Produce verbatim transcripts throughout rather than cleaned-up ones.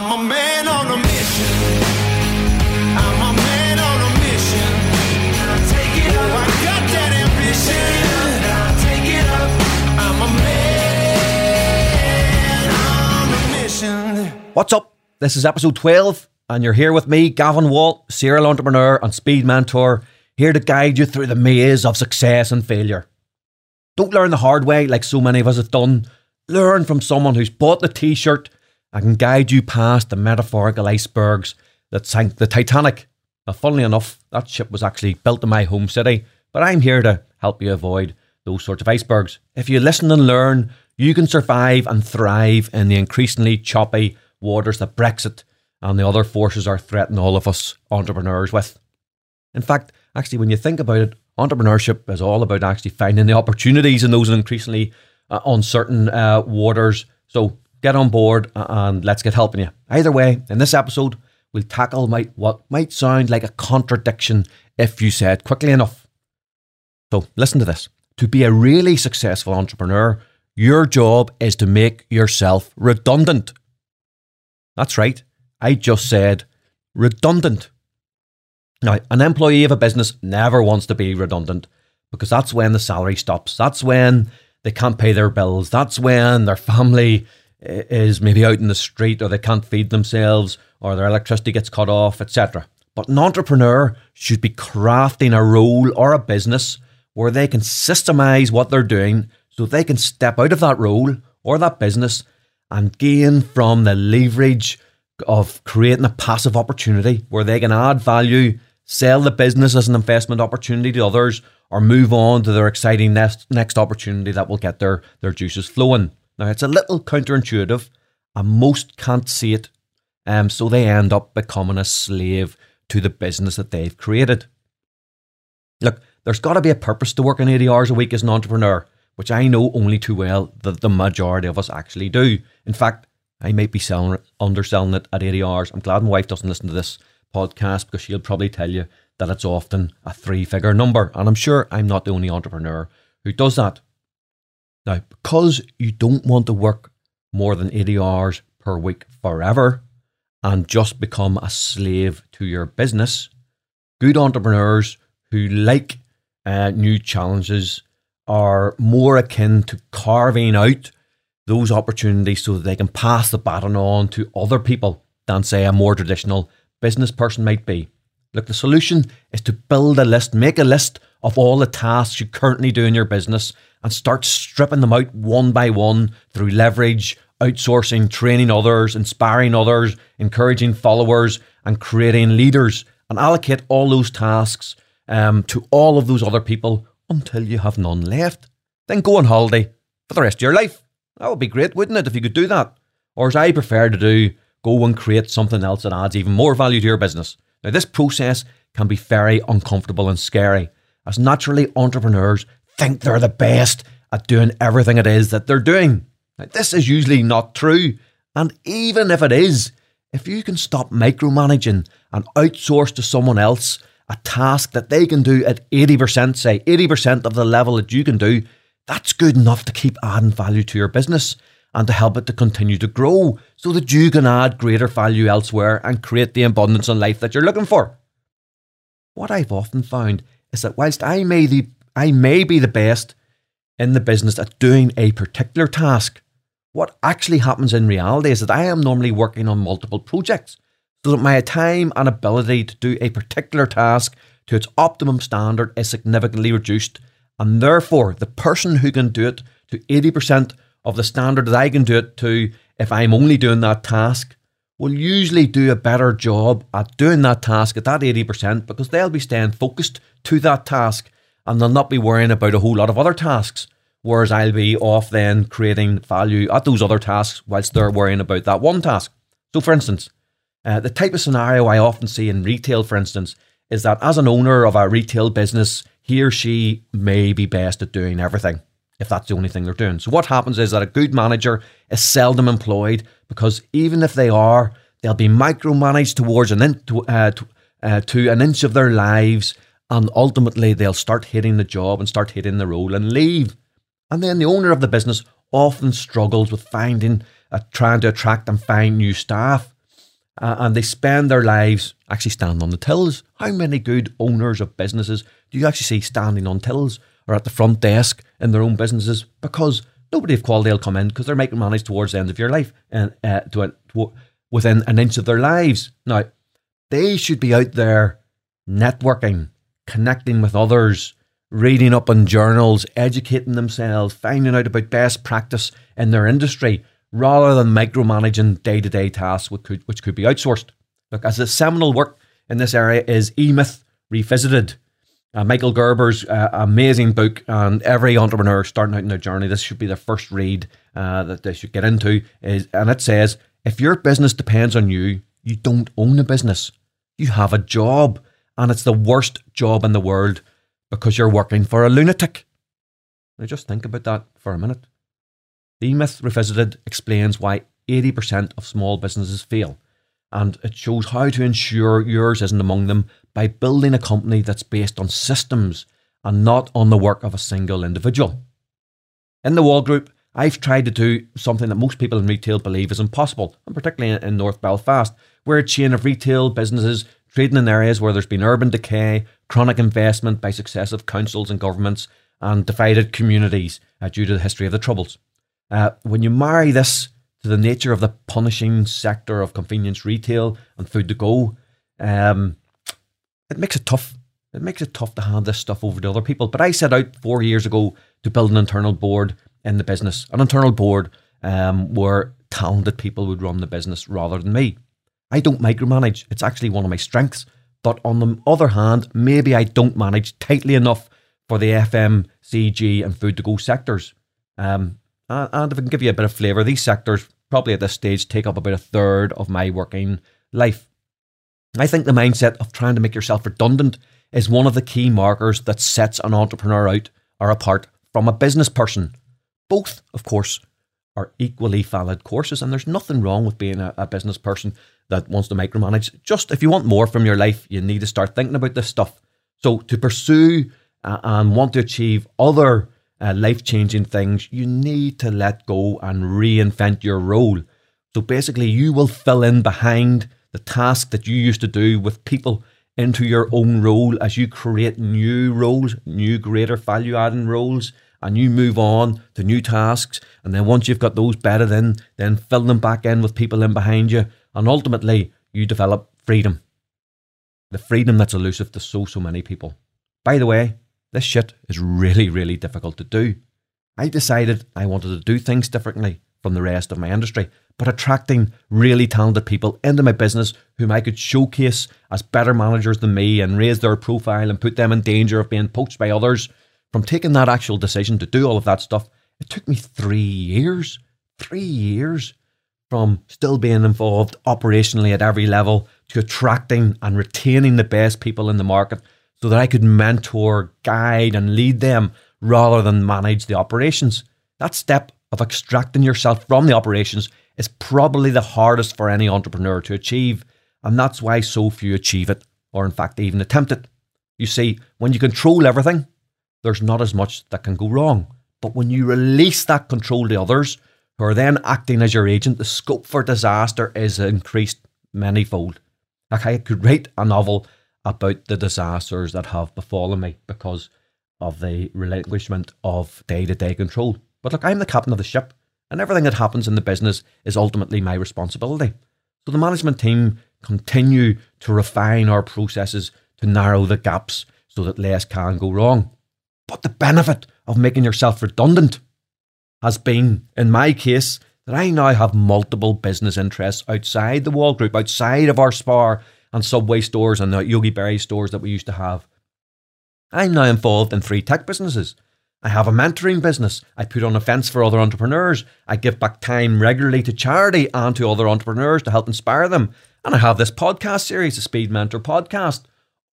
I'm a man on a mission. I'm a man on a mission. I take it up. Oh, I got that ambition. I take it up. I'm a man on a mission. What's up? This is episode twelve, and you're here with me, Gavin Walt, serial entrepreneur and speed mentor, here to guide you through the maze of success and failure. Don't learn the hard way like so many of us have done. Learn from someone who's bought the t-shirt and can guide you past the metaphorical icebergs that sank the Titanic. Now, funnily enough, that ship was actually built in my home city, but I'm here to help you avoid those sorts of icebergs. If you listen and learn, you can survive and thrive in the increasingly choppy waters that Brexit and the other forces are threatening all of us entrepreneurs with. In fact, actually, when you think about it, entrepreneurship is all about actually finding the opportunities in those increasingly uh, uncertain uh, waters. So get on board and let's get helping you. Either way, in this episode, we'll tackle my, what might sound like a contradiction if you said quickly enough. So listen to this. To be a really successful entrepreneur, your job is to make yourself redundant. That's right. I just said redundant. Now, an employee of a business never wants to be redundant, because that's when the salary stops. That's when they can't pay their bills. That's when their family is maybe out in the street, or they can't feed themselves, or their electricity gets cut off, et cetera. But an entrepreneur should be crafting a role or a business where they can systemize what they're doing so they can step out of that role or that business and gain from the leverage of creating a passive opportunity where they can add value, sell the business as an investment opportunity to others, or move on to their exciting next, next opportunity that will get their, their juices flowing. Now, it's a little counterintuitive, and most can't see it, um, so they end up becoming a slave to the business that they've created. Look, there's got to be a purpose to working eighty hours a week as an entrepreneur, which I know only too well that the majority of us actually do. In fact, I might be selling, underselling it at eighty hours. I'm glad my wife doesn't listen to this podcast, because she'll probably tell you that it's often a three-figure number. And I'm sure I'm not the only entrepreneur who does that. Now, because you don't want to work more than eighty hours per week forever and just become a slave to your business, good entrepreneurs who like uh, new challenges are more akin to carving out those opportunities so that they can pass the baton on to other people than, say, a more traditional business person might be. Look, the solution is to build a list, make a list of all the tasks you currently do in your business and start stripping them out one by one through leverage, outsourcing, training others, inspiring others, encouraging followers, and creating leaders, and allocate all those tasks um, to all of those other people until you have none left. Then go on holiday for the rest of your life. That would be great, wouldn't it, if you could do that? Or, as I prefer to do, go and create something else that adds even more value to your business. Now, this process can be very uncomfortable and scary, as naturally entrepreneurs think they're the best at doing everything it is that they're doing. Now, this is usually not true. And even if it is, if you can stop micromanaging and outsource to someone else a task that they can do at eighty percent, say eighty percent of the level that you can do, that's good enough to keep adding value to your business and to help it to continue to grow so that you can add greater value elsewhere and create the abundance in life that you're looking for. What I've often found is that whilst I may, the, I may be the best in the business at doing a particular task, what actually happens in reality is that I am normally working on multiple projects so that my time and ability to do a particular task to its optimum standard is significantly reduced. And therefore, the person who can do it to eighty percent of the standard that I can do it to, if I'm only doing that task, will usually do a better job at doing that task at that eighty percent, because they'll be staying focused to that task and they'll not be worrying about a whole lot of other tasks. Whereas I'll be off then creating value at those other tasks whilst they're worrying about that one task. So, for instance, uh, the type of scenario I often see in retail, for instance, is that as an owner of a retail business, he or she may be best at doing everything, if that's the only thing they're doing. So what happens is that a good manager is seldom employed, because even if they are, they'll be micromanaged towards an in, to, uh, to, uh, to an inch of their lives, and ultimately they'll start hating the job and start hating the role and leave. And then the owner of the business often struggles with finding, uh, trying to attract and find new staff. uh, and they spend their lives actually standing on the tills. How many good owners of businesses do you actually see standing on tills or at the front desk in their own businesses? Because nobody of quality will come in because they're making manage towards the end of your life and uh, to, a, to within an inch of their lives. Now, they should be out there networking, connecting with others, reading up on journals, educating themselves, finding out about best practice in their industry, rather than micromanaging day-to-day tasks which could, which could be outsourced. Look, as the seminal work in this area is E-Myth Revisited, uh, Michael Gerber's uh, amazing book, and every entrepreneur starting out in their journey, this should be their first read uh, that they should get into. Is, and it says, if your business depends on you, you don't own a business. You have a job, and it's the worst job in the world because you're working for a lunatic. Now just think about that for a minute. The E-Myth Revisited explains why eighty percent of small businesses fail, and it shows how to ensure yours isn't among them by building a company that's based on systems and not on the work of a single individual. In the Wall Group, I've tried to do something that most people in retail believe is impossible, and particularly in North Belfast. We're a chain of retail businesses trading in areas where there's been urban decay, chronic investment by successive councils and governments, and divided communities uh, due to the history of the Troubles. Uh, when you marry this to the nature of the punishing sector of convenience retail and food to go, um, it makes it tough. It makes it tough to hand this stuff over to other people. But I set out four years ago to build an internal board in the business, an internal board um, where talented people would run the business rather than me. I don't micromanage. It's actually one of my strengths. But on the other hand, maybe I don't manage tightly enough for the F M C G and food to go sectors. Um, And if I can give you a bit of flavour, these sectors probably at this stage take up about a third of my working life. I think the mindset of trying to make yourself redundant is one of the key markers that sets an entrepreneur out or apart from a business person. Both, of course, are equally valid courses, and there's nothing wrong with being a, a business person that wants to micromanage. Just if you want more from your life, you need to start thinking about this stuff. So to pursue uh, and want to achieve other Uh, life-changing things, you need to let go and reinvent your role. So basically, you will fill in behind the task that you used to do with people into your own role as you create new roles, new greater value-adding roles, and you move on to new tasks. And then once you've got those bedded in, then fill them back in with people in behind you. And ultimately, you develop freedom. The freedom that's elusive to so, so many people. By the way, this shit is really, really difficult to do. I decided I wanted to do things differently from the rest of my industry, but attracting really talented people into my business whom I could showcase as better managers than me and raise their profile and put them in danger of being poached by others. From taking that actual decision to do all of that stuff, it took me three years, three years from still being involved operationally at every level to attracting and retaining the best people in the market, so that I could mentor, guide, and lead them rather than manage the operations. That step of extracting yourself from the operations is probably the hardest for any entrepreneur to achieve, and that's why so few achieve it, or in fact even attempt it. You see, when you control everything, there's not as much that can go wrong. But when you release that control to others, who are then acting as your agent, the scope for disaster is increased manyfold. Like, I could write a novel about the disasters that have befallen me because of the relinquishment of day-to-day control. But look, I'm the captain of the ship, and everything that happens in the business is ultimately my responsibility. So the management team continue to refine our processes to narrow the gaps so that less can go wrong. But the benefit of making yourself redundant has been, in my case, that I now have multiple business interests outside the Wall Group, outside of our spar and Subway stores and the Yogi Berry stores that we used to have. I'm now involved in three tech businesses. I have a mentoring business. I put on events for other entrepreneurs. I give back time regularly to charity and to other entrepreneurs to help inspire them. And I have this podcast series, the Speed Mentor podcast.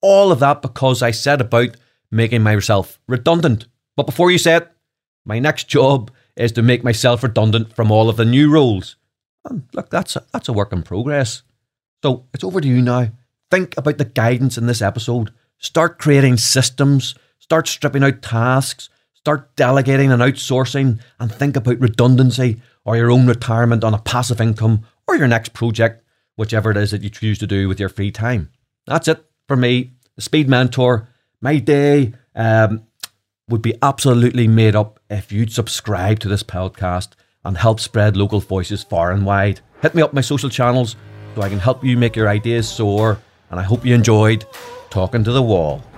All of that because I set about making myself redundant. But before you say it, my next job is to make myself redundant from all of the new roles. And look, that's a, that's a work in progress. So it's over to you now. Think about the guidance in this episode. Start creating systems. Start stripping out tasks. Start delegating and outsourcing. And think about redundancy or your own retirement on a passive income or your next project whichever it is that you choose to do with your free time. That's it for me. The Speed Mentor. My day um, would be absolutely made up if you'd subscribe to this podcast and help spread local voices far and wide. Hit me up my social channels so I can help you make your ideas soar. And I hope you enjoyed talking to the wall.